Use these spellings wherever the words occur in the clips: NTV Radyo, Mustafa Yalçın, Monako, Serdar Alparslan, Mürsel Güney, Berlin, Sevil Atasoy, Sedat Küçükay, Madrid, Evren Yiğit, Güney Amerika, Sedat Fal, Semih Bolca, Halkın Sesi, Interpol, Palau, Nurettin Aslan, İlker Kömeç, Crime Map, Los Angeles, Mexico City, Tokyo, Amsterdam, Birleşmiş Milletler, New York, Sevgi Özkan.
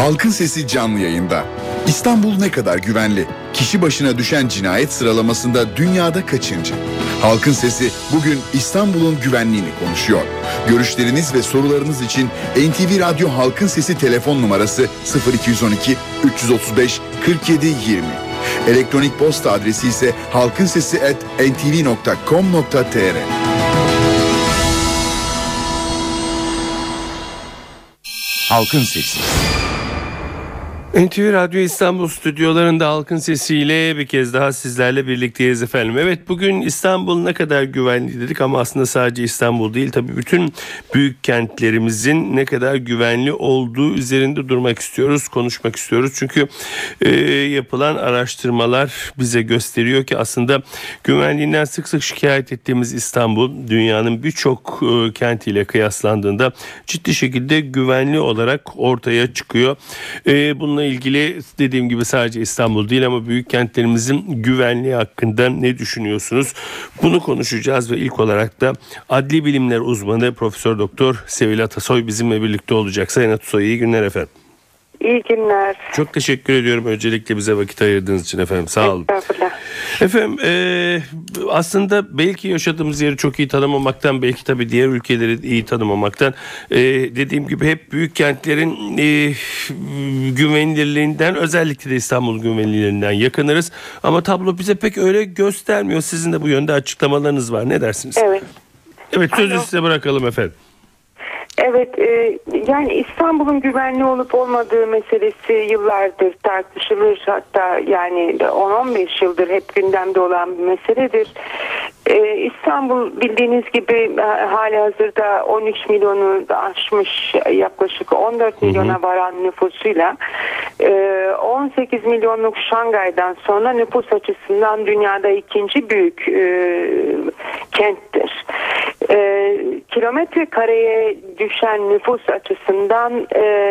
Halkın Sesi canlı yayında. İstanbul ne kadar güvenli? Kişi başına düşen cinayet sıralamasında dünyada kaçıncı? Halkın Sesi bugün İstanbul'un güvenliğini konuşuyor. Görüşleriniz ve sorularınız için NTV Radyo Halkın Sesi telefon numarası 0212 335 47 20. Elektronik posta adresi ise halkinsesi@ntv.com.tr. Halkın Sesi. NTV Radyo İstanbul stüdyolarında Halkın Sesi ile bir kez daha sizlerle birlikteyiz efendim. Evet, bugün İstanbul ne kadar güvenli dedik ama aslında sadece İstanbul değil, tabii bütün büyük kentlerimizin ne kadar güvenli olduğu üzerinde durmak istiyoruz, konuşmak istiyoruz. Çünkü yapılan araştırmalar bize gösteriyor ki aslında güvenliğinden sık sık şikayet ettiğimiz İstanbul, dünyanın birçok kentiyle kıyaslandığında ciddi şekilde güvenli olarak ortaya çıkıyor. Bununla ilgili dediğim gibi sadece İstanbul değil ama büyük kentlerimizin güvenliği hakkında ne düşünüyorsunuz? Bunu konuşacağız ve ilk olarak da adli bilimler uzmanı Profesör Doktor Sevil Atasoy bizimle birlikte olacak. Sayın Atasoy, iyi günler efendim. İyi günler. Çok teşekkür ediyorum öncelikle bize vakit ayırdığınız için efendim. Sağ olun. Efendim aslında belki yaşadığımız yeri çok iyi tanımamaktan, belki tabii diğer ülkeleri iyi tanımamaktan, dediğim gibi hep büyük kentlerin güvenilirliğinden, özellikle de İstanbul güvenilirliğinden yakınırız. Ama tablo bize pek öyle göstermiyor. Sizin de bu yönde açıklamalarınız var. Ne dersiniz? Evet, sözü size bırakalım efendim. Evet, yani İstanbul'un güvenli olup olmadığı meselesi yıllardır tartışılır, hatta yani 10-15 yıldır hep gündemde olan bir meseledir. İstanbul bildiğiniz gibi halihazırda 13 milyonu aşmış, yaklaşık 14 milyona varan nüfusuyla 18 milyonluk Şangay'dan sonra nüfus açısından dünyada ikinci büyük kenttir. Kilometre kareye düşen nüfus açısından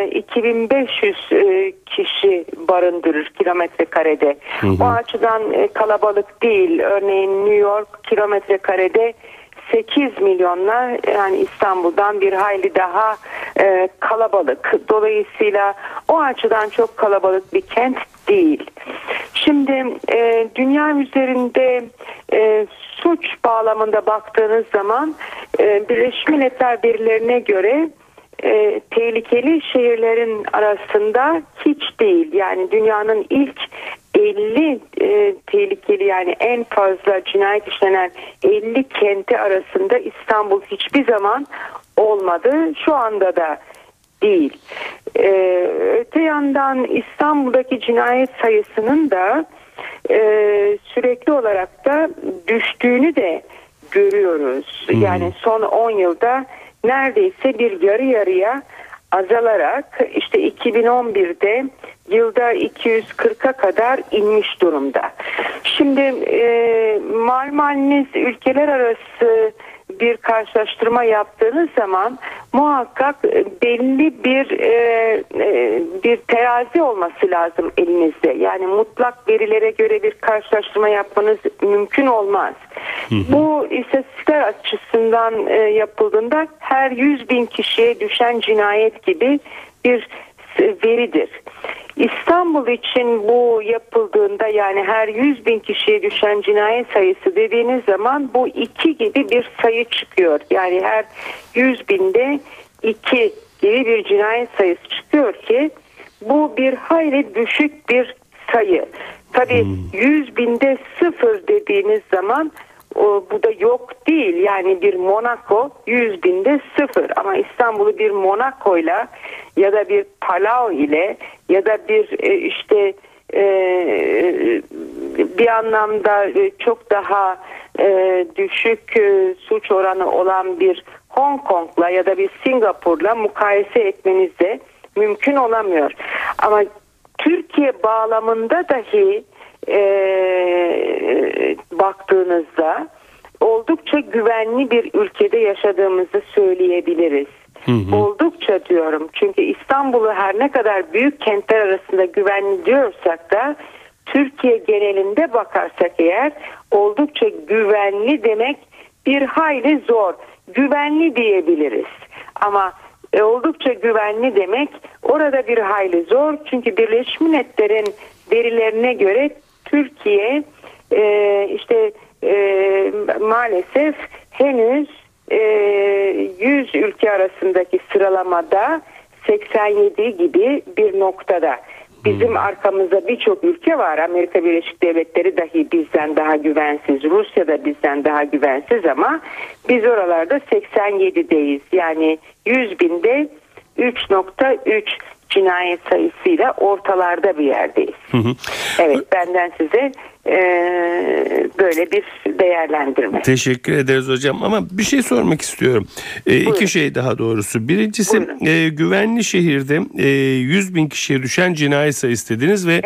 2500 kişi barındırır kilometre karede. O açıdan kalabalık değil. Örneğin New York kilometre karede 8 milyonla, yani İstanbul'dan bir hayli daha kalabalık. Dolayısıyla o açıdan çok kalabalık bir kent değil. Şimdi dünya üzerinde suç bağlamında baktığınız zaman Birleşmiş Milletler verilerine göre tehlikeli şehirlerin arasında hiç değil. Yani dünyanın ilk 50 tehlikeli, yani en fazla cinayet işlenen 50 kenti arasında İstanbul hiçbir zaman olmadı. Şu anda da değil. Öte yandan İstanbul'daki cinayet sayısının da sürekli olarak da düştüğünü de görüyoruz. Yani son 10 yılda neredeyse bir yarı yarıya azalarak işte 2011'de yılda 240'a kadar inmiş durumda. Şimdi malumunuz ülkeler arası bir karşılaştırma yaptığınız zaman muhakkak belli bir terazi olması lazım elinizde. Yani mutlak verilere göre bir karşılaştırma yapmanız mümkün olmaz. Bu istatistikler açısından yapıldığında her 100 bin kişiye düşen cinayet gibi bir veridir. İstanbul için bu yapıldığında, yani her 100 bin kişiye düşen cinayet sayısı dediğiniz zaman bu 2 gibi bir sayı çıkıyor. Yani her 100 binde 2 gibi bir cinayet sayısı çıkıyor ki bu bir hayli düşük bir sayı. Tabii 100 binde 0 dediğiniz zaman bu da yok değil. Yani bir Monako 100 binde 0, ama İstanbul'u bir Monako'yla ya da bir Palau ile ya da bir işte bir anlamda çok daha düşük suç oranı olan bir Hong Kong'la ya da bir Singapur'la mukayese etmeniz de mümkün olamıyor. Ama Türkiye bağlamında dahi baktığınızda oldukça güvenli bir ülkede yaşadığımızı söyleyebiliriz. Oldukça diyorum, çünkü İstanbul'u her ne kadar büyük kentler arasında güvenli diyorsak da Türkiye genelinde bakarsak eğer oldukça güvenli demek bir hayli zor. Güvenli diyebiliriz ama oldukça güvenli demek. Orada bir hayli zor, çünkü Birleşmiş Milletler'in verilerine göre Türkiye maalesef henüz 100 ülke arasındaki sıralamada 87 gibi bir noktada. Bizim arkamızda birçok ülke var. Amerika Birleşik Devletleri dahi bizden daha güvensiz. Rusya da bizden daha güvensiz ama biz oralarda 87'deyiz. Yani 100 binde 3.3 cinayet sayısıyla ortalarda bir yerdeyiz. Evet, benden size böyle bir değerlendirme. Teşekkür ederiz hocam, ama bir şey sormak istiyorum. İki şey daha doğrusu. Birincisi, güvenli şehirde 100 bin kişiye düşen cinayet sayısı dediniz ve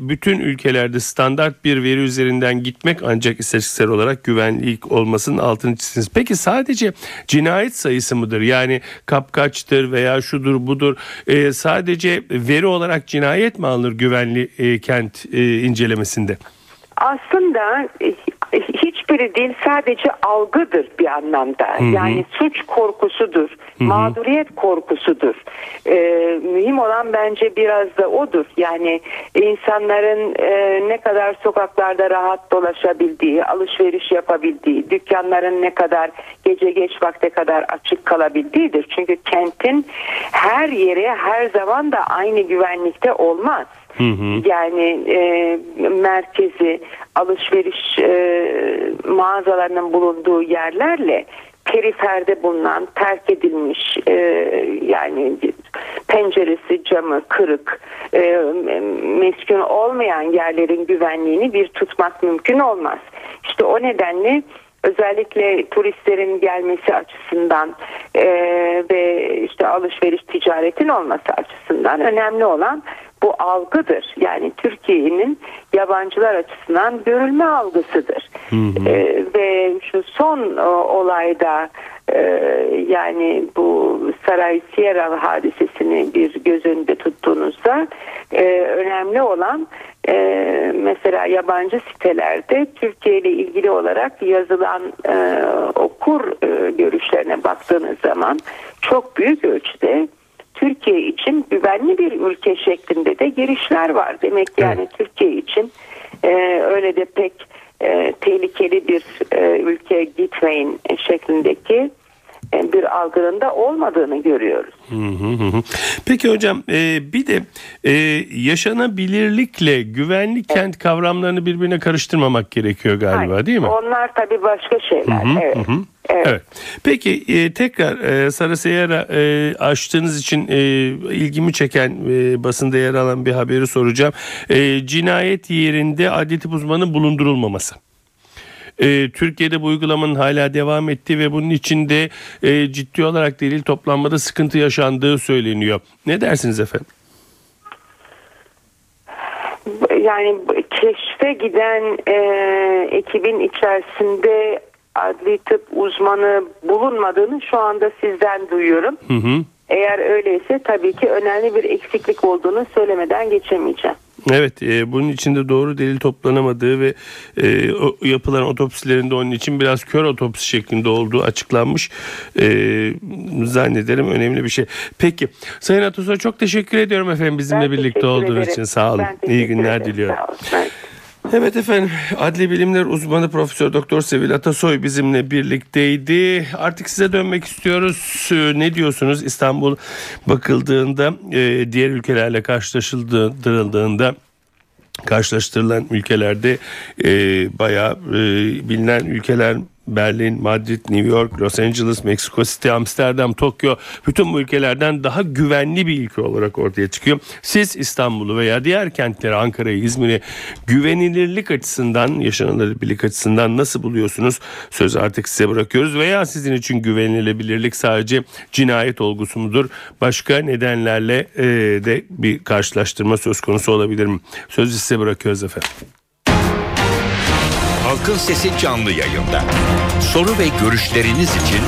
bütün ülkelerde standart bir veri üzerinden gitmek ancak istatistiksel olarak güvenlik olmasının altını çizdiniz. Peki sadece cinayet sayısı mıdır? Yani kapkaçtır veya şudur budur, sadece veri olarak cinayet mi alınır güvenli kent incelemesinde? Aslında hiçbiri değil, sadece algıdır bir anlamda. Hı-hı. Yani suç korkusudur, hı-hı, mağduriyet korkusudur. Mühim olan bence biraz da odur. Yani insanların ne kadar sokaklarda rahat dolaşabildiği, alışveriş yapabildiği, dükkanların ne kadar gece geç vakte kadar açık kalabildiğidir. Çünkü kentin her yeri her zaman da aynı güvenlikte olmaz. Hı hı. Yani merkezi, alışveriş mağazalarının bulunduğu yerlerle periferde bulunan, terk edilmiş, yani penceresi, camı kırık, meskun olmayan yerlerin güvenliğini bir tutmak mümkün olmaz. İşte o nedenle özellikle turistlerin gelmesi açısından ve işte alışveriş, ticaretin olması açısından önemli olan bu algıdır. Yani Türkiye'nin yabancılar açısından görülme algısıdır. Hı hı. Ve şu son olayda yani bu Saray-Sierra hadisesini bir göz önünde tuttuğunuzda önemli olan mesela yabancı sitelerde Türkiye ile ilgili olarak yazılan okur görüşlerine baktığınız zaman çok büyük ölçüde Türkiye için güvenli bir ülke şeklinde de girişler var. Demek yani Türkiye için öyle de pek tehlikeli bir ülkeye gitmeyin şeklindeki bir algının da olmadığını görüyoruz. Peki hocam, bir de yaşanabilirlikle güvenli kent kavramlarını birbirine karıştırmamak gerekiyor galiba, değil mi? Onlar tabii başka şeyler. Evet. Peki tekrar Sarasayar'a açtığınız için ilgimi çeken basında yer alan bir haberi soracağım. Cinayet yerinde adli tıp uzmanının bulundurulmaması. Türkiye'de bu uygulamanın hala devam ettiği ve bunun içinde ciddi olarak delil toplanmada sıkıntı yaşandığı söyleniyor. Ne dersiniz efendim? Yani keşfe giden ekibin içerisinde adli tıp uzmanı bulunmadığını şu anda sizden duyuyorum. Hı hı. Eğer öyleyse tabii ki önemli bir eksiklik olduğunu söylemeden geçemeyeceğim. Evet, bunun içinde doğru delil toplanamadığı ve yapılan otopsilerinde onun için biraz kör otopsi şeklinde olduğu açıklanmış, zannederim önemli bir şey. Peki Sayın Atasoy, çok teşekkür ediyorum efendim bizimle birlikte olduğunuz için, sağ olun. İyi günler diliyorum. Evet efendim, adli bilimler uzmanı Profesör Doktor Sevil Atasoy bizimle birlikteydi. Artık size dönmek istiyoruz. Ne diyorsunuz? İstanbul bakıldığında, diğer ülkelerle karşılaştırıldığında, karşılaştırılan ülkelerde bayağı bilinen ülkeler Berlin, Madrid, New York, Los Angeles, Mexico City, Amsterdam, Tokyo, bütün bu ülkelerden daha güvenli bir ülke olarak ortaya çıkıyor. Siz İstanbul'u veya diğer kentleri, Ankara'yı, İzmir'i güvenilirlik açısından, yaşanılabilirlik açısından nasıl buluyorsunuz? Söz artık size bırakıyoruz. Veya sizin için güvenilebilirlik sadece cinayet olgusu mudur? Başka nedenlerle de bir karşılaştırma söz konusu olabilir mi? Sözü size bırakıyoruz efendim. Halkın Sesi canlı yayında. Soru ve görüşleriniz için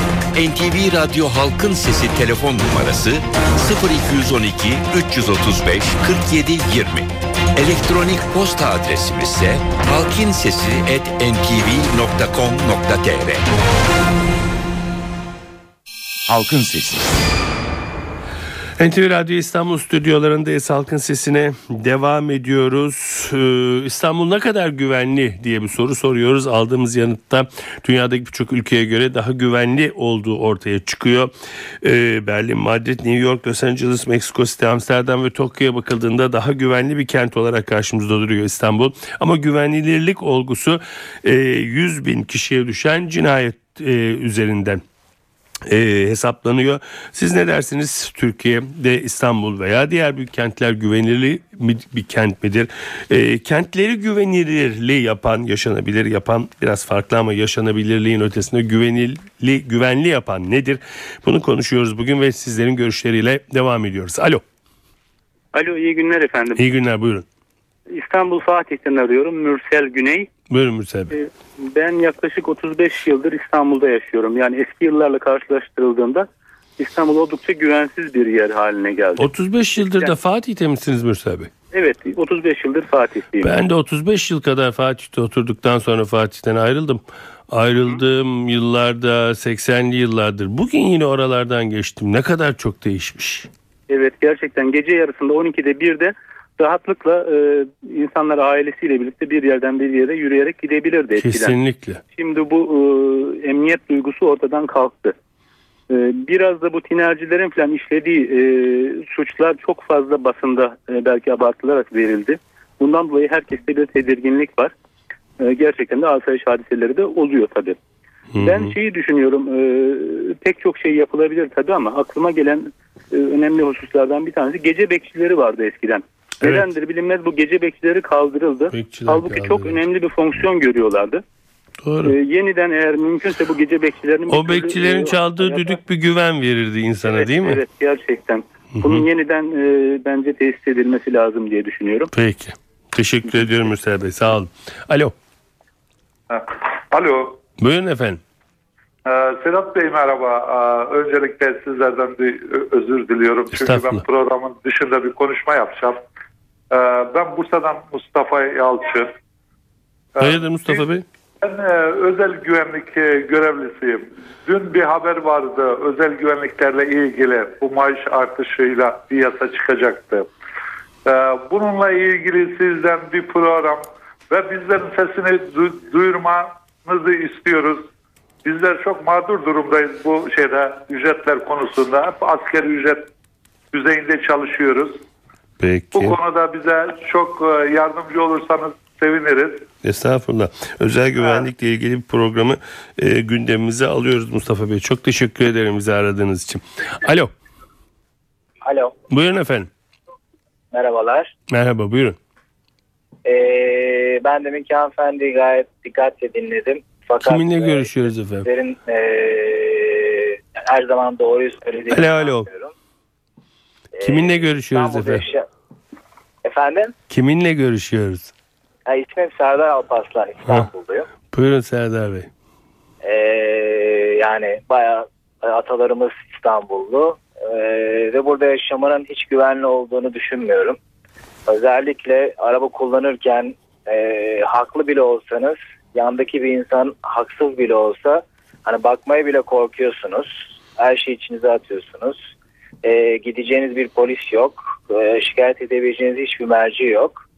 NTV Radyo Halkın Sesi telefon numarası 0212 335 47 20. Elektronik posta adresimiz ise halkinsesi@ntv.com.tr. Halkın Sesi. NTV Radyo İstanbul stüdyolarındayız. Halkın Sesi'ne devam ediyoruz. İstanbul ne kadar güvenli diye bir soru soruyoruz. Aldığımız yanıtta dünyadaki birçok ülkeye göre daha güvenli olduğu ortaya çıkıyor. Berlin, Madrid, New York, Los Angeles, Mexico City, Amsterdam ve Tokyo'ya bakıldığında daha güvenli bir kent olarak karşımızda duruyor İstanbul. Ama güvenilirlik olgusu 100 bin kişiye düşen cinayet üzerinden hesaplanıyor. Siz ne dersiniz? Türkiye'de İstanbul veya diğer büyük kentler güvenilir bir kent midir? Kentleri güvenilirli yapan, yaşanabilir yapan biraz farklı ama yaşanabilirliğin ötesinde güvenli yapan nedir? Bunu konuşuyoruz bugün ve sizlerin görüşleriyle devam ediyoruz. Alo. Alo, iyi günler efendim. İyi günler, buyurun. İstanbul Fatih'ten arıyorum. Mürsel Güney. Buyurun Mürsel Bey. Ben yaklaşık 35 yıldır İstanbul'da yaşıyorum. Yani eski yıllarla karşılaştırıldığında İstanbul oldukça güvensiz bir yer haline geldi. 35 yıldır da Fatih'te misiniz Mürsel Bey? Evet, 35 yıldır Fatih'teyim. Ben de 35 yıl kadar Fatih'te oturduktan sonra Fatih'ten ayrıldım. Ayrıldığım yıllarda 80'li yıllardır. Bugün yine oralardan geçtim. Ne kadar çok değişmiş. Evet, gerçekten gece yarısında 12'de 1'de rahatlıkla insanlar ailesiyle birlikte bir yerden bir yere yürüyerek gidebilirdi eskiden. Kesinlikle. Şimdi bu emniyet duygusu ortadan kalktı. Biraz da bu tinercilerin falan işlediği suçlar çok fazla basında belki abartılarak verildi. Bundan dolayı herkeste bir tedirginlik var. Gerçekten de asayiş hadiseleri de oluyor tabii. Hı-hı. Ben şeyi düşünüyorum, pek çok şey yapılabilir tabii ama aklıma gelen önemli hususlardan bir tanesi gece bekçileri vardı eskiden. Evet. Nedendir bilinmez, bu gece bekçileri kaldırıldı. Halbuki çok önemli bir fonksiyon görüyorlardı. Doğru. Yeniden eğer mümkünse bu gece bekçilerinin... O bekçilerin çaldığı düdük bir güven verirdi insana, evet, değil mi? Evet, gerçekten. Hı-hı. Bunun yeniden bence tesis edilmesi lazım diye düşünüyorum. Peki. Teşekkür ediyorum Mürsel Bey, sağ olun. Alo. Alo. Buyurun efendim. Sedat Bey merhaba. Öncelikle sizlerden bir özür diliyorum. Çünkü ben programın dışında bir konuşma yapacağım. Ben Bursa'dan Mustafa Yalçın. Hayırdır Mustafa Bey? Ben özel güvenlik görevlisiyim. Dün bir haber vardı özel güvenliklerle ilgili. Bu maaş artışıyla bir yasa çıkacaktı. Bununla ilgili sizden bir program ve bizlerin sesini duyurmanızı istiyoruz. Bizler çok mağdur durumdayız bu şeyde, ücretler konusunda. Hep askeri ücret düzeyinde çalışıyoruz. Peki. Bu konuda bize çok yardımcı olursanız seviniriz. Estağfurullah. Özel güvenlikle ilgili bir programı gündemimize alıyoruz Mustafa Bey. Çok teşekkür ederim bizi aradığınız için. Alo. Alo. Buyurun efendim. Merhabalar. Merhaba, buyurun. Ben deminki hanımefendiyi gayet dikkatle dinledim. Fakat kiminle görüşüyoruz efendim? Sizlerin her zaman doğruyu söylediğini anlıyorum. Kiminle görüşüyoruz efendim? Efendim? Kiminle görüşüyoruz? İsmim Serdar Alparslan, İstanbul'dayım. Buyurun Serdar Bey. Yani bayağı atalarımız İstanbullu ve burada yaşamanın hiç güvenli olduğunu düşünmüyorum. Özellikle araba kullanırken haklı bile olsanız, yandaki bir insan haksız bile olsa hani bakmaya bile korkuyorsunuz. Her şeyi içinize atıyorsunuz. Gideceğiniz bir polis yok. Şikayet edebileceğiniz hiçbir merci yok.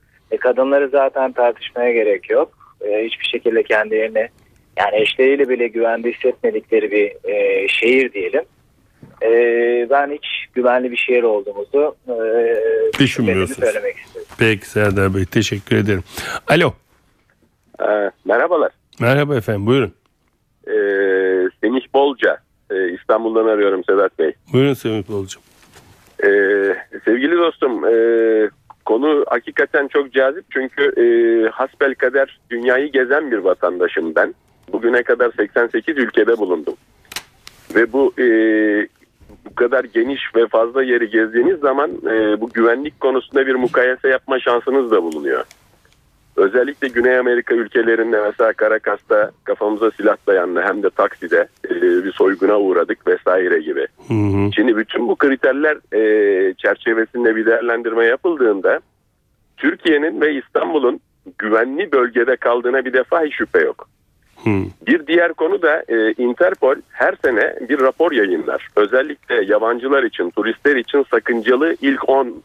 Kadınları zaten tartışmaya gerek yok. Hiçbir şekilde kendilerini, yani eşleriyle bile güvende hissetmedikleri bir şehir diyelim. Ben hiç güvenli bir şehir olduğumuzu düşünmüyorsunuz. Peki Serdar Bey, teşekkür ederim. Alo. Merhabalar. Merhaba efendim, buyurun. Semih Bolca, İstanbul'dan arıyorum Sedat Bey. Buyurun Semih Bolca. Sevgili dostum, konu hakikaten çok cazip çünkü hasbelkader dünyayı gezen bir vatandaşım ben. Bugüne kadar 88 ülkede bulundum ve bu kadar geniş ve fazla yeri gezdiğiniz zaman bu güvenlik konusunda bir mukayese yapma şansınız da bulunuyor. Özellikle Güney Amerika ülkelerinde mesela Karakas'ta kafamıza silah dayandı, hem de takside bir soyguna uğradık vesaire gibi. Hı hı. Şimdi bütün bu kriterler çerçevesinde bir değerlendirme yapıldığında Türkiye'nin ve İstanbul'un güvenli bölgede kaldığına bir defa hiç şüphe yok. Bir diğer konu da Interpol her sene bir rapor yayınlar. Özellikle yabancılar için, turistler için sakıncalı ilk 10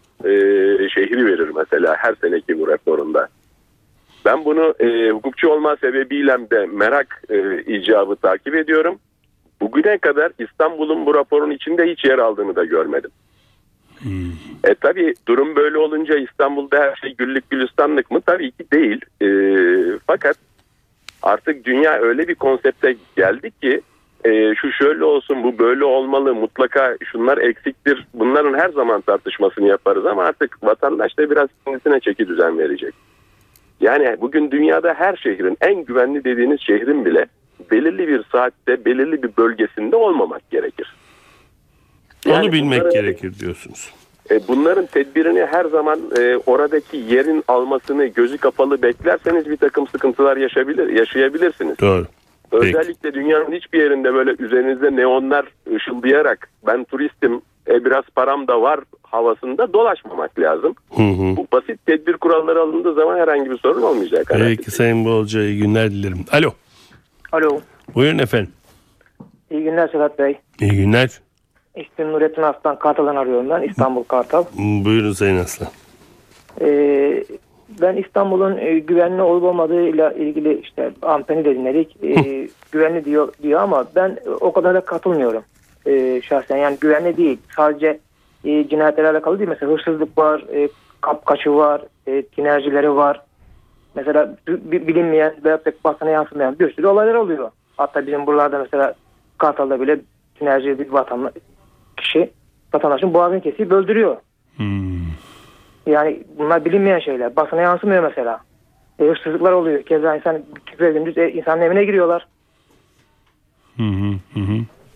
şehri verir mesela her seneki bu raporunda. Ben bunu hukukçu olma sebebiyle de merak icabı takip ediyorum. Bugüne kadar İstanbul'un bu raporun içinde hiç yer aldığını da görmedim. Tabii durum böyle olunca İstanbul'da her şey güllük gülistanlık mı? Tabii ki değil. Fakat artık dünya öyle bir konsepte geldi ki şu şöyle olsun, bu böyle olmalı, mutlaka şunlar eksiktir. Bunların her zaman tartışmasını yaparız ama artık vatandaş da biraz kendisine çeki düzen verecek. Yani bugün dünyada her şehrin, en güvenli dediğiniz şehrin bile belirli bir saatte, belirli bir bölgesinde olmamak gerekir. Yani onu bilmek gerekir diyorsunuz. Bunların tedbirini her zaman oradaki yerin almasını gözü kapalı beklerseniz bir takım sıkıntılar yaşayabilirsiniz. Doğru. Özellikle dünyanın hiçbir yerinde böyle üzerinizde neonlar ışıldayarak ben turistim, biraz param da var havasında dolaşmamak lazım. Bu basit tedbir kuralları alındığı zaman herhangi bir sorun olmayacak. Peki Sayın Bolca, iyi günler dilerim. Alo. Alo. Buyurun efendim. İyi günler Sedat Bey. İyi günler. İsmim Nurettin Aslan, Kartal'dan arıyorum ben. İstanbul Kartal. Buyurun Sayın Aslan. Ben İstanbul'un güvenli olup olmadığıyla ilgili işte Ampen'i de dinledik. Güvenli diyor ama ben o kadar da katılmıyorum. Şahsen yani güvenli değil. Sadece cinayetlerle alakalı değil. Mesela hırsızlık var, kapkaçı var, tinercileri var. Mesela bilinmeyen veya pek basına yansımayan bir sürü olaylar oluyor. Hatta bizim buralarda mesela Kartal'da bile tinerci bir vatandaşın boğazını kesip öldürüyor. Yani bunlar bilinmeyen şeyler. Basına yansımıyor mesela. Hırsızlıklar oluyor. Keza insan gündüz insanın evine giriyorlar.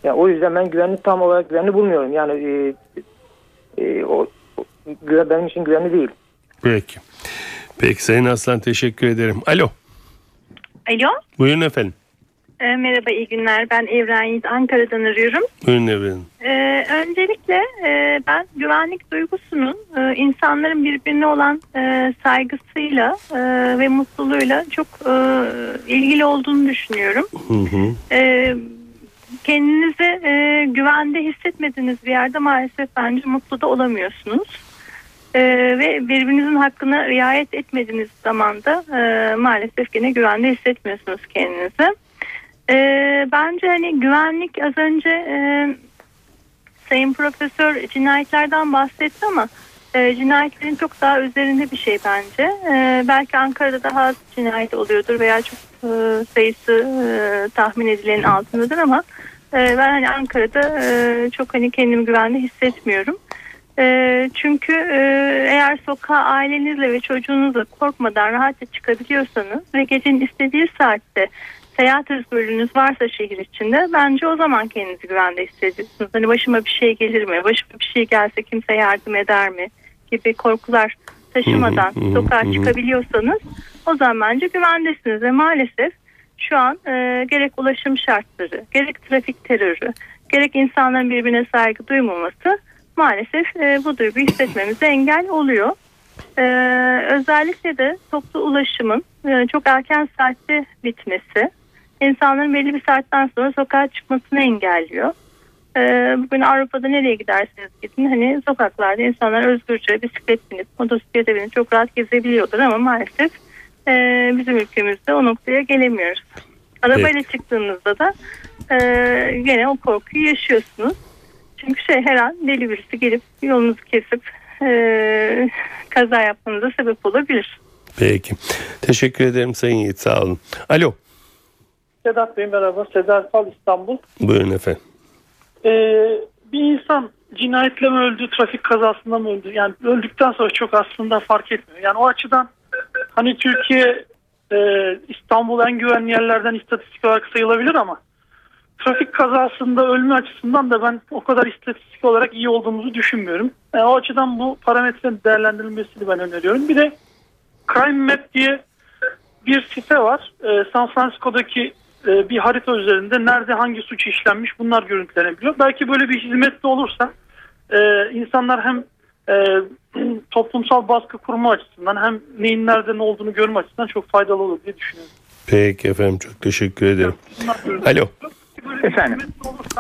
Yani o yüzden ben tam olarak güvenli bulmuyorum. Yani benim için güvenli değil. Peki. Peki Sayın Aslan, teşekkür ederim. Alo. Alo. Buyurun efendim. Merhaba, iyi günler. Ben Evren Yiğit, Ankara'dan arıyorum. Buyurun Evren. Öncelikle ben güvenlik duygusunun insanların birbirine olan saygısıyla ve mutluluğuyla çok ilgili olduğunu düşünüyorum. Kendinizi güvende hissetmediğiniz bir yerde maalesef bence mutlu da olamıyorsunuz. Ve birbirinizin hakkına riayet etmediğiniz zaman da maalesef yine güvende hissetmiyorsunuz kendinizi. Bence hani güvenlik az önce Sayın Profesör cinayetlerden bahsetti ama cinayetlerin çok daha üzerinde bir şey bence. Belki Ankara'da daha az cinayet oluyordur veya çok sayısı tahmin edilenin altındadır ama ben hani Ankara'da çok hani kendimi güvende hissetmiyorum. Çünkü eğer sokağa ailenizle ve çocuğunuzla korkmadan rahatça çıkabiliyorsanız ve gecenin istediği saatte seyahat özgürlüğünüz varsa şehir içinde, bence o zaman kendinizi güvende hissediyorsunuz. Hani başıma bir şey gelir mi? Başıma bir şey gelse kimse yardım eder mi? Gibi korkular taşımadan sokağa çıkabiliyorsanız o zaman bence güvendesiniz. Ve maalesef şu an gerek ulaşım şartları, gerek trafik terörü, gerek insanların birbirine saygı duymaması maalesef bu duyguyu hissetmemize engel oluyor. Özellikle de toplu ulaşımın çok erken saatte bitmesi İnsanların belli bir saatten sonra sokağa çıkmasını engelliyor. Bugün Avrupa'da nereye giderseniz gidin hani sokaklarda insanlar özgürce bisiklet binip, motosiklete binip çok rahat gezebiliyorlar ama maalesef bizim ülkemizde o noktaya gelemiyoruz. Arabayla çıktığınızda da gene o korkuyu yaşıyorsunuz. Çünkü her an deli birisi gelip yolunuzu kesip kaza yapmanıza sebep olabilir. Peki. Teşekkür ederim Sayın Yiğit. Sağ olun. Alo. Sedat Bey merhaba. Sedat Fal, İstanbul. Buyurun efendim. Bir insan cinayetle mi öldü, trafik kazasında mı öldü? Yani öldükten sonra çok aslında fark etmiyor. Yani o açıdan hani Türkiye, İstanbul en güvenli yerlerden istatistik olarak sayılabilir ama trafik kazasında ölme açısından da ben o kadar istatistik olarak iyi olduğumuzu düşünmüyorum. O açıdan bu parametrenin değerlendirilmesini ben öneriyorum. Bir de Crime Map diye bir site var. San Francisco'daki bir harita üzerinde nerede hangi suç işlenmiş bunlar görüntülenebiliyor. Belki böyle bir hizmet de olursa insanlar hem toplumsal baskı kurma açısından hem neyin nerede ne olduğunu görme açısından çok faydalı olur diye düşünüyorum. Peki efendim, çok teşekkür ederim. Alo. Efendim.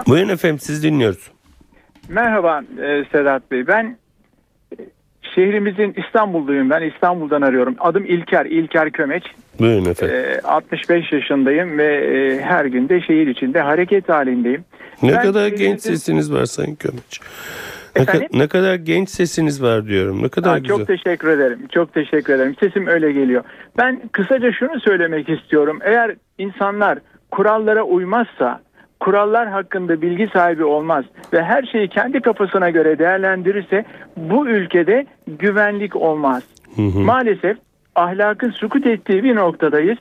Buyurun efendim, siz dinliyoruz. Merhaba Sedat Bey, ben şehrimizin İstanbul'dayım, ben İstanbul'dan arıyorum. Adım İlker Kömeç. Buyurun efendim. 65 yaşındayım ve her gün de şehir içinde hareket halindeyim. Ne kadar genç sesiniz var diyorum. Ne kadar güzel. Çok teşekkür ederim. Çok teşekkür ederim. Sesim öyle geliyor. Ben kısaca şunu söylemek istiyorum. Eğer insanlar kurallara uymazsa, kurallar hakkında bilgi sahibi olmaz ve her şeyi kendi kafasına göre değerlendirirse bu ülkede güvenlik olmaz. Hı hı. Maalesef ahlakın sukut ettiği bir noktadayız.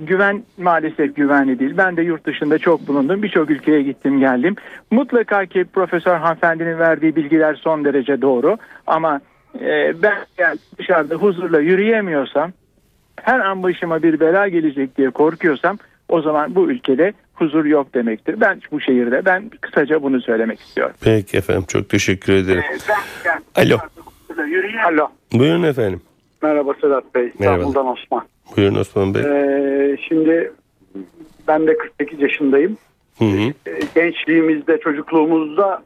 Güven maalesef güvenli değil. Ben de yurt dışında çok bulundum. Birçok ülkeye gittim geldim. Mutlaka ki Profesör Hanımefendi'nin verdiği bilgiler son derece doğru. Ama ben dışarıda huzurla yürüyemiyorsam, her an başıma bir bela gelecek diye korkuyorsam, o zaman bu ülkede huzur yok demektir. Ben bu şehirde, ben kısaca bunu söylemek istiyorum. Peki efendim, çok teşekkür ederim. Alo. Alo. Buyurun efendim. Merhaba Sedat Bey. Merhaba. İstanbul'dan Osman. Buyurun Osman Bey. Şimdi ben de 48 yaşındayım. Hı hı. Gençliğimizde, çocukluğumuzda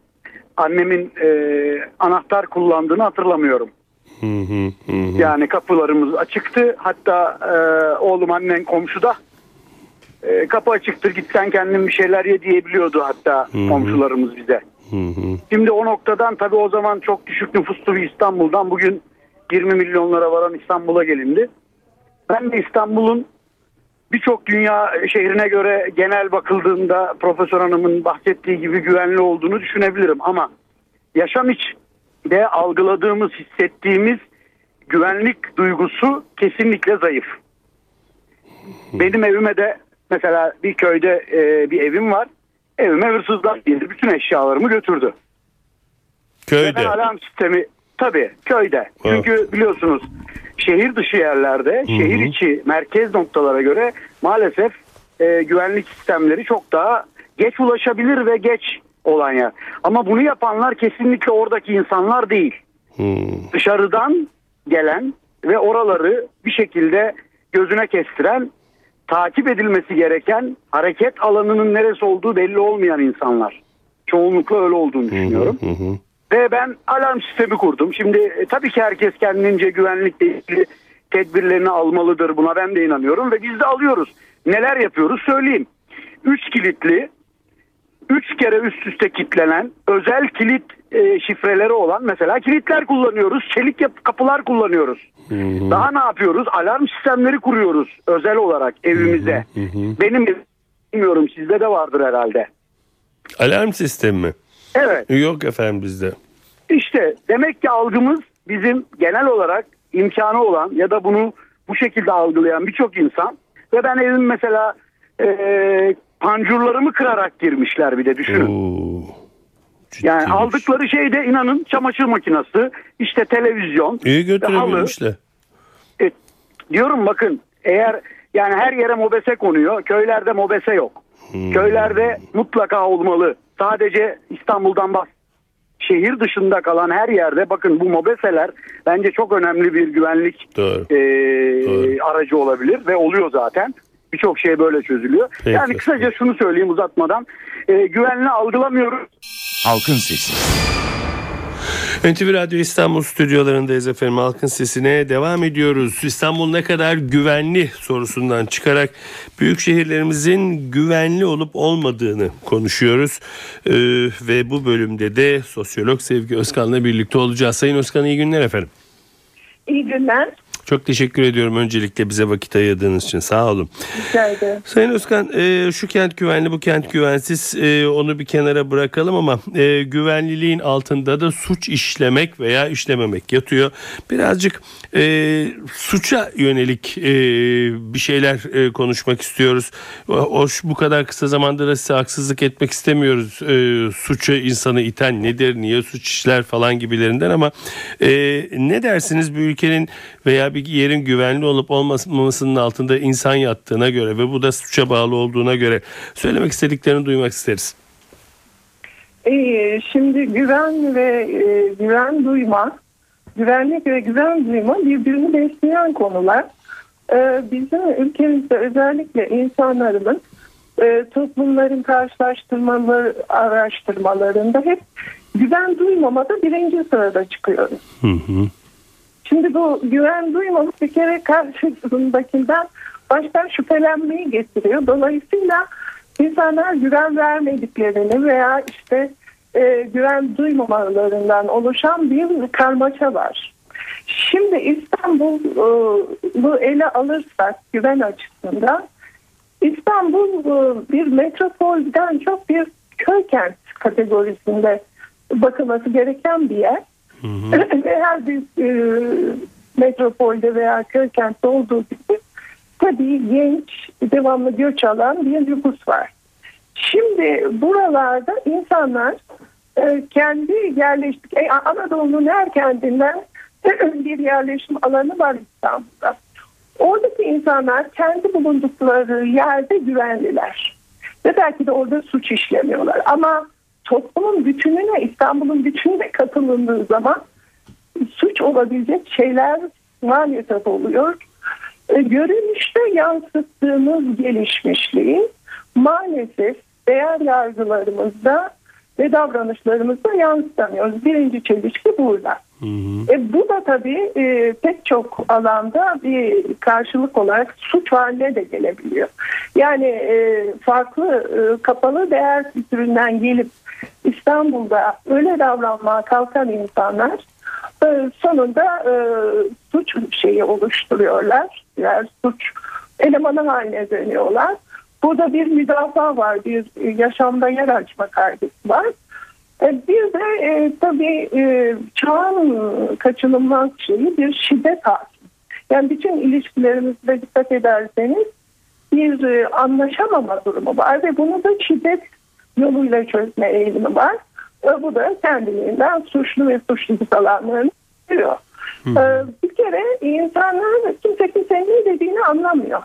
annemin anahtar kullandığını hatırlamıyorum. Hı hı hı. Yani kapılarımız açıktı. Hatta oğlum, annen komşuda. Kapı açıktır, git sen kendin bir şeyler ye diyebiliyordu hatta komşularımız bize. Hı hı. Şimdi o noktadan tabii o zaman çok düşük nüfuslu bir İstanbul'dan bugün 20 milyonlara varan İstanbul'a gelindi. Ben de İstanbul'un birçok dünya şehrine göre genel bakıldığında Profesör Hanım'ın bahsettiği gibi güvenli olduğunu düşünebilirim. Ama yaşam içinde algıladığımız, hissettiğimiz güvenlik duygusu kesinlikle zayıf. Benim evime de mesela bir köyde bir evim var. Evime hırsızlar girdi, bütün eşyalarımı götürdü. Köyde? Ben alarm sistemi, tabii köyde. Evet. Çünkü biliyorsunuz şehir dışı yerlerde, hı-hı, şehir içi merkez noktalara göre maalesef güvenlik sistemleri çok daha geç ulaşabilir ve geç olan yer. Ama bunu yapanlar kesinlikle oradaki insanlar değil. Hı. Dışarıdan gelen ve oraları bir şekilde gözüne kestiren, takip edilmesi gereken, hareket alanının neresi olduğu belli olmayan insanlar. Çoğunlukla öyle olduğunu düşünüyorum. Hı hı hı. Ve ben alarm sistemi kurdum. Şimdi tabii ki herkes kendince güvenlikle ilgili tedbirlerini almalıdır. Buna ben de inanıyorum ve biz de alıyoruz. Neler yapıyoruz söyleyeyim. 3 kilitli, 3 kere üst üste kilitlenen, özel kilit şifreleri olan mesela kilitler kullanıyoruz. Çelik kapılar kullanıyoruz. Hı-hı. Daha ne yapıyoruz? Alarm sistemleri kuruyoruz özel olarak evimize. Hı-hı. Benim bilmiyorum, sizde de vardır herhalde. Alarm sistemi mi? Evet. Yok efendim bizde. İşte demek ki algımız bizim genel olarak imkanı olan ya da bunu bu şekilde algılayan birçok insan. Ve ben evim mesela pancurlarımı kırarak girmişler, bir de düşünün. Oo, yani aldıkları şey de inanın çamaşır makinesi, işte televizyon. İyi götürebilmişler. Diyorum bakın, eğer yani her yere mobese konuyor, köylerde mobese yok. Hmm. Köylerde mutlaka olmalı. Sadece İstanbul'dan şehir dışında kalan her yerde bakın bu mobeseler bence çok önemli bir güvenlik aracı olabilir ve oluyor zaten. Birçok şey böyle çözülüyor. Peki. Yani kısaca şunu söyleyeyim uzatmadan. Güvenli algılamıyoruz. Halkın Sesi. NTV Radyo İstanbul stüdyolarındayız efendim. Halkın Sesi'ne devam ediyoruz. İstanbul ne kadar güvenli sorusundan çıkarak büyük şehirlerimizin güvenli olup olmadığını konuşuyoruz. Ve bu bölümde de sosyolog Sevgi Özkan'la birlikte olacağız. Sayın Özkan, iyi günler efendim. İyi günler. Çok teşekkür ediyorum öncelikle bize vakit ayırdığınız için, sağ olun. Rica ederim. Sayın Özkan, şu kent güvenli, bu kent güvensiz, onu bir kenara bırakalım ama güvenliliğin altında da suç işlemek veya işlememek yatıyor. Birazcık suça yönelik bir şeyler konuşmak istiyoruz. Hoş, bu kadar kısa zamanda da size haksızlık etmek istemiyoruz. Suça insanı iten nedir, niye suç işler falan gibilerinden, ama ne dersiniz bir ülkenin veya bir yerin güvenli olup olmamasının altında insan yattığına göre ve bu da suça bağlı olduğuna göre söylemek istediklerini duymak isteriz. Şimdi güven ve güven duyma, güvenlik ve güven duyma birbirini besleyen konular. bizim ülkemizde özellikle insanların toplumların karşılaştırmaları araştırmalarında hep güven duymamada birinci sırada çıkıyoruz. Hı hı. Şimdi bu güven duymamak bir kere karşısındakinden baştan şüphelenmeyi getiriyor. Dolayısıyla insanlar güven vermediklerini veya işte güven duymamalarından oluşan bir karmaşa var. Şimdi İstanbul'u ele alırsak güven açısından, İstanbul bir metropolden çok bir köy kent kategorisinde bakılması gereken bir yer. Hı hı. Her bir metropolde veya köy kentte olduğu gibi tabii genç, devamlı göç alan bir nüfus var. Şimdi buralarda insanlar kendi yerleştik, Anadolu'nun her kentinden bir yerleşim alanı var İstanbul'da. Oradaki insanlar kendi bulundukları yerde güvenliler. Ve belki de orada suç işlemiyorlar. Ama toplumun bütününe, İstanbul'un bütününe katılındığı zaman suç olabilecek şeyler maalesef oluyor. Görünüşte yansıttığımız gelişmişliği maalesef değer yargılarımızda ve davranışlarımızda yansıtamıyoruz. Birinci çelişki burada. Hı hı. Bu da tabii pek çok alanda bir karşılık olarak suç haline de gelebiliyor. Yani farklı kapalı değer kültüründen gelip İstanbul'da öyle davranmaya kalkan insanlar sonunda suç şeyi oluşturuyorlar. Yani suç elemanı haline dönüyorlar. Burada bir müdafaa var, bir yaşamda yer açma kaygısı var. Bir de tabii çağın kaçınılmaz şeyi bir şiddet hakim. Yani bütün ilişkilerimizde dikkat ederseniz bir anlaşamama durumu var ve bunu da şiddet yoluyla çözme eğilimi var. Bu da kendiliğinden suçlu ve suçluluk alanlarını veriyor. Bir kere insanlar kimsenin ne dediğini anlamıyor.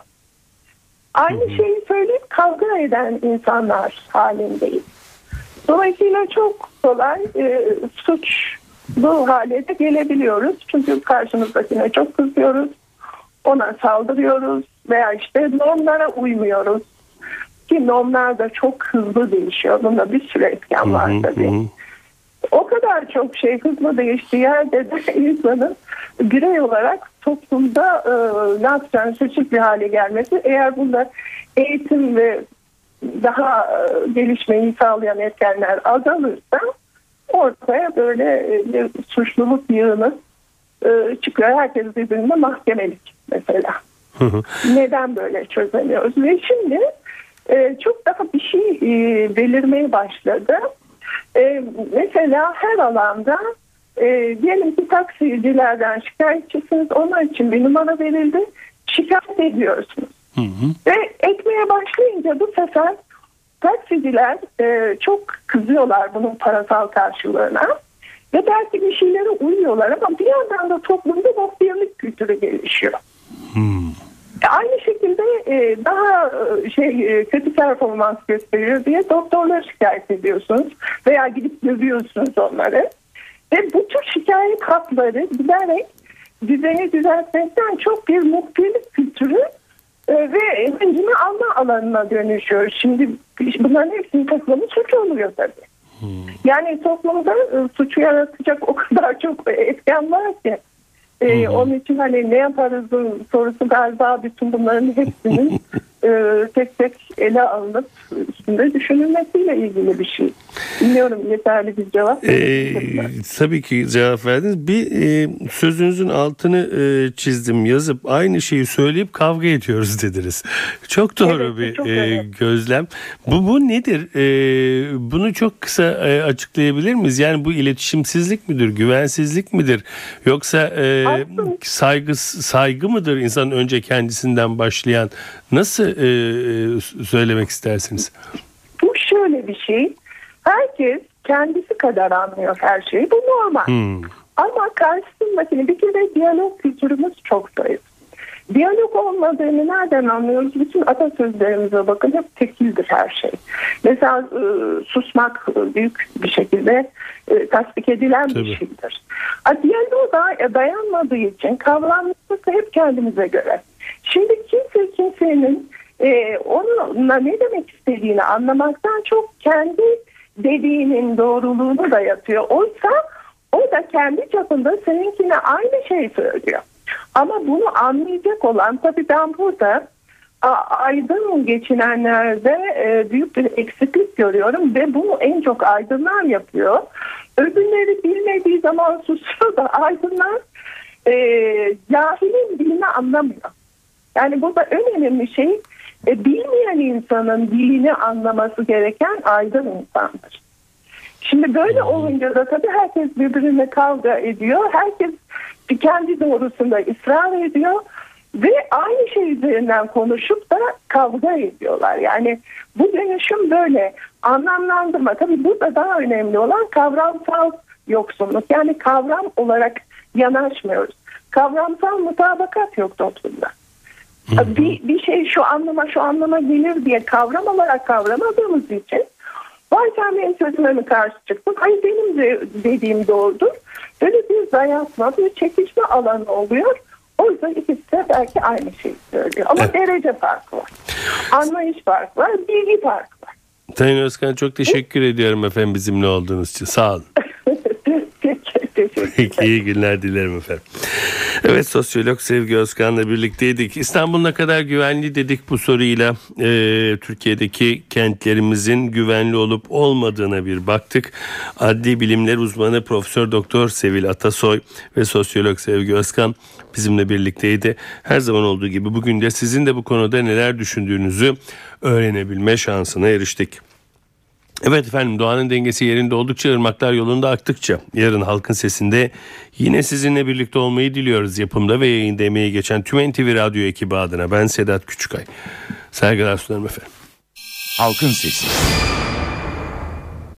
Aynı şeyi söyleyip kavga eden insanlar halindeyiz. Dolayısıyla çok kolay suçlu hale de gelebiliyoruz. Çünkü karşımızdakine çok kızıyoruz, ona saldırıyoruz veya işte normlara uymuyoruz. Ki normlar da çok hızlı değişiyor. Bunda bir süre etken var tabii. O kadar çok şey hızlı değiştiği yerde de insanın birey olarak toplumda nasıl seçip bir hale gelmesi, eğer bunda eğitim ve daha gelişmeyi sağlayan etkenler azalırsa ortaya böyle bir suçluluk yığını çıkıyor. Herkes birbirine mahkemelik mesela. Neden böyle çözemiyoruz? Ve şimdi çok daha bir şey belirmeye başladı. Mesela her alanda diyelim ki taksicilerden şikayetçisiniz, onlar için bir numara verildi, şikayet ediyorsunuz. Hı hı. Ve etmeye başlayınca bu sefer taksiciler çok kızıyorlar bunun parasal karşılığına ve belki bir şeylere uyuyorlar, ama bir yandan da toplumda muhbirlik kültürü gelişiyor. Hı. Aynı şekilde daha kötü performans gösteriyor diye doktorlara şikayet ediyorsunuz veya gidip dövüyorsunuz onları. Ve bu tür şikayet hakları giderek düzeni düzeltmekten çok bir muhbirlik kültürü ve hıncını alma alanına dönüşüyor. Şimdi bunların hepsinin toplumu suç oluyor tabii. Yani toplumda suçu yaratacak o kadar çok etken var ki. Onun için hani ne yaparız sorusu galiba bütün bunların hepsinin tek tek ele alınıp üstünde düşünülmesiyle ilgili bir şey. Bilmiyorum yeterli bir cevap. Tabii ki cevap verdiniz. Bir sözünüzün altını çizdim yazıp, aynı şeyi söyleyip kavga ediyoruz dediniz. Çok doğru, evet, bir çok gözlem. Bu nedir? Bunu çok kısa açıklayabilir miyiz? Yani bu iletişimsizlik midir? Güvensizlik midir? Yoksa saygı mıdır insanın önce kendisinden başlayan? Nasıl söylemek istersiniz? Bu şöyle bir şey. Herkes kendisi kadar anlıyor her şeyi. Bu normal. Ama karşısındakini, bir kere diyalog kültürümüz çok zayıf. Diyalog olmadığını nereden anlıyoruz? Bütün atasözlerimize bakın, hep tekildir her şey. Mesela susmak büyük bir şekilde tasdik edilen tabii bir şeydir. Diyaloğa dayanmadığı için kavramlısı hep kendimize göre. Şimdi kimsenin onunla ne demek istediğini anlamaktan çok kendi dediğinin doğruluğunu da yapıyor. Oysa o da kendi çapında seninkine aynı şeyi söylüyor. Ama bunu anlayacak olan, tabii ben burada aydın geçinenlerde büyük bir eksiklik görüyorum ve bunu en çok aydınlar yapıyor. Öbürleri bilmediği zaman susuyor da aydınlar cahilin dilini anlamıyor. Yani burada en önemli şey bilmeyen insanın dilini anlaması gereken aydın insandır. Şimdi böyle olunca da tabii herkes birbirine kavga ediyor. Herkes kendi doğrusunda ısrar ediyor. Ve aynı şey üzerinden konuşup da kavga ediyorlar. Yani bu dönüşüm böyle anlamlandırma. Tabii burada daha önemli olan kavramsal yoksunluk. Yani kavram olarak yanaşmıyoruz. Kavramsal mutabakat yok toplumda. Bir şey şu anlama gelir diye kavram olarak kavramadığımız için vay sen benim sözüme mi karşı çıktın? Hayır benim dediğim doğrudur. Böyle bir dayatma, bir çekişme alanı oluyor. O yüzden ikisi de belki aynı şeyi söylüyor. Ama derece farkı var. Anlayış farkı var. Bilgi farkı var. Sayın Özkan çok teşekkür ediyorum efendim bizimle olduğunuz için. Sağ olun. Peki, iyi günler dilerim efendim. Evet, sosyolog Sevgi Özkan'la birlikteydik. İstanbul ne kadar güvenli dedik bu soruyla. Türkiye'deki kentlerimizin güvenli olup olmadığına bir baktık. Adli bilimler uzmanı Profesör Doktor Sevil Atasoy ve sosyolog Sevgi Özkan bizimle birlikteydi. Her zaman olduğu gibi bugün de sizin de bu konuda neler düşündüğünüzü öğrenebilme şansına eriştik. Evet efendim, doğanın dengesi yerinde oldukça, ırmaklar yolunda aktıkça yarın Halkın Sesi'nde yine sizinle birlikte olmayı diliyoruz. Yapımda ve yayında emeği geçen tüm NTV Radyo ekibi adına ben Sedat Küçükay. Saygılar sunarım efendim. Halkın Sesi.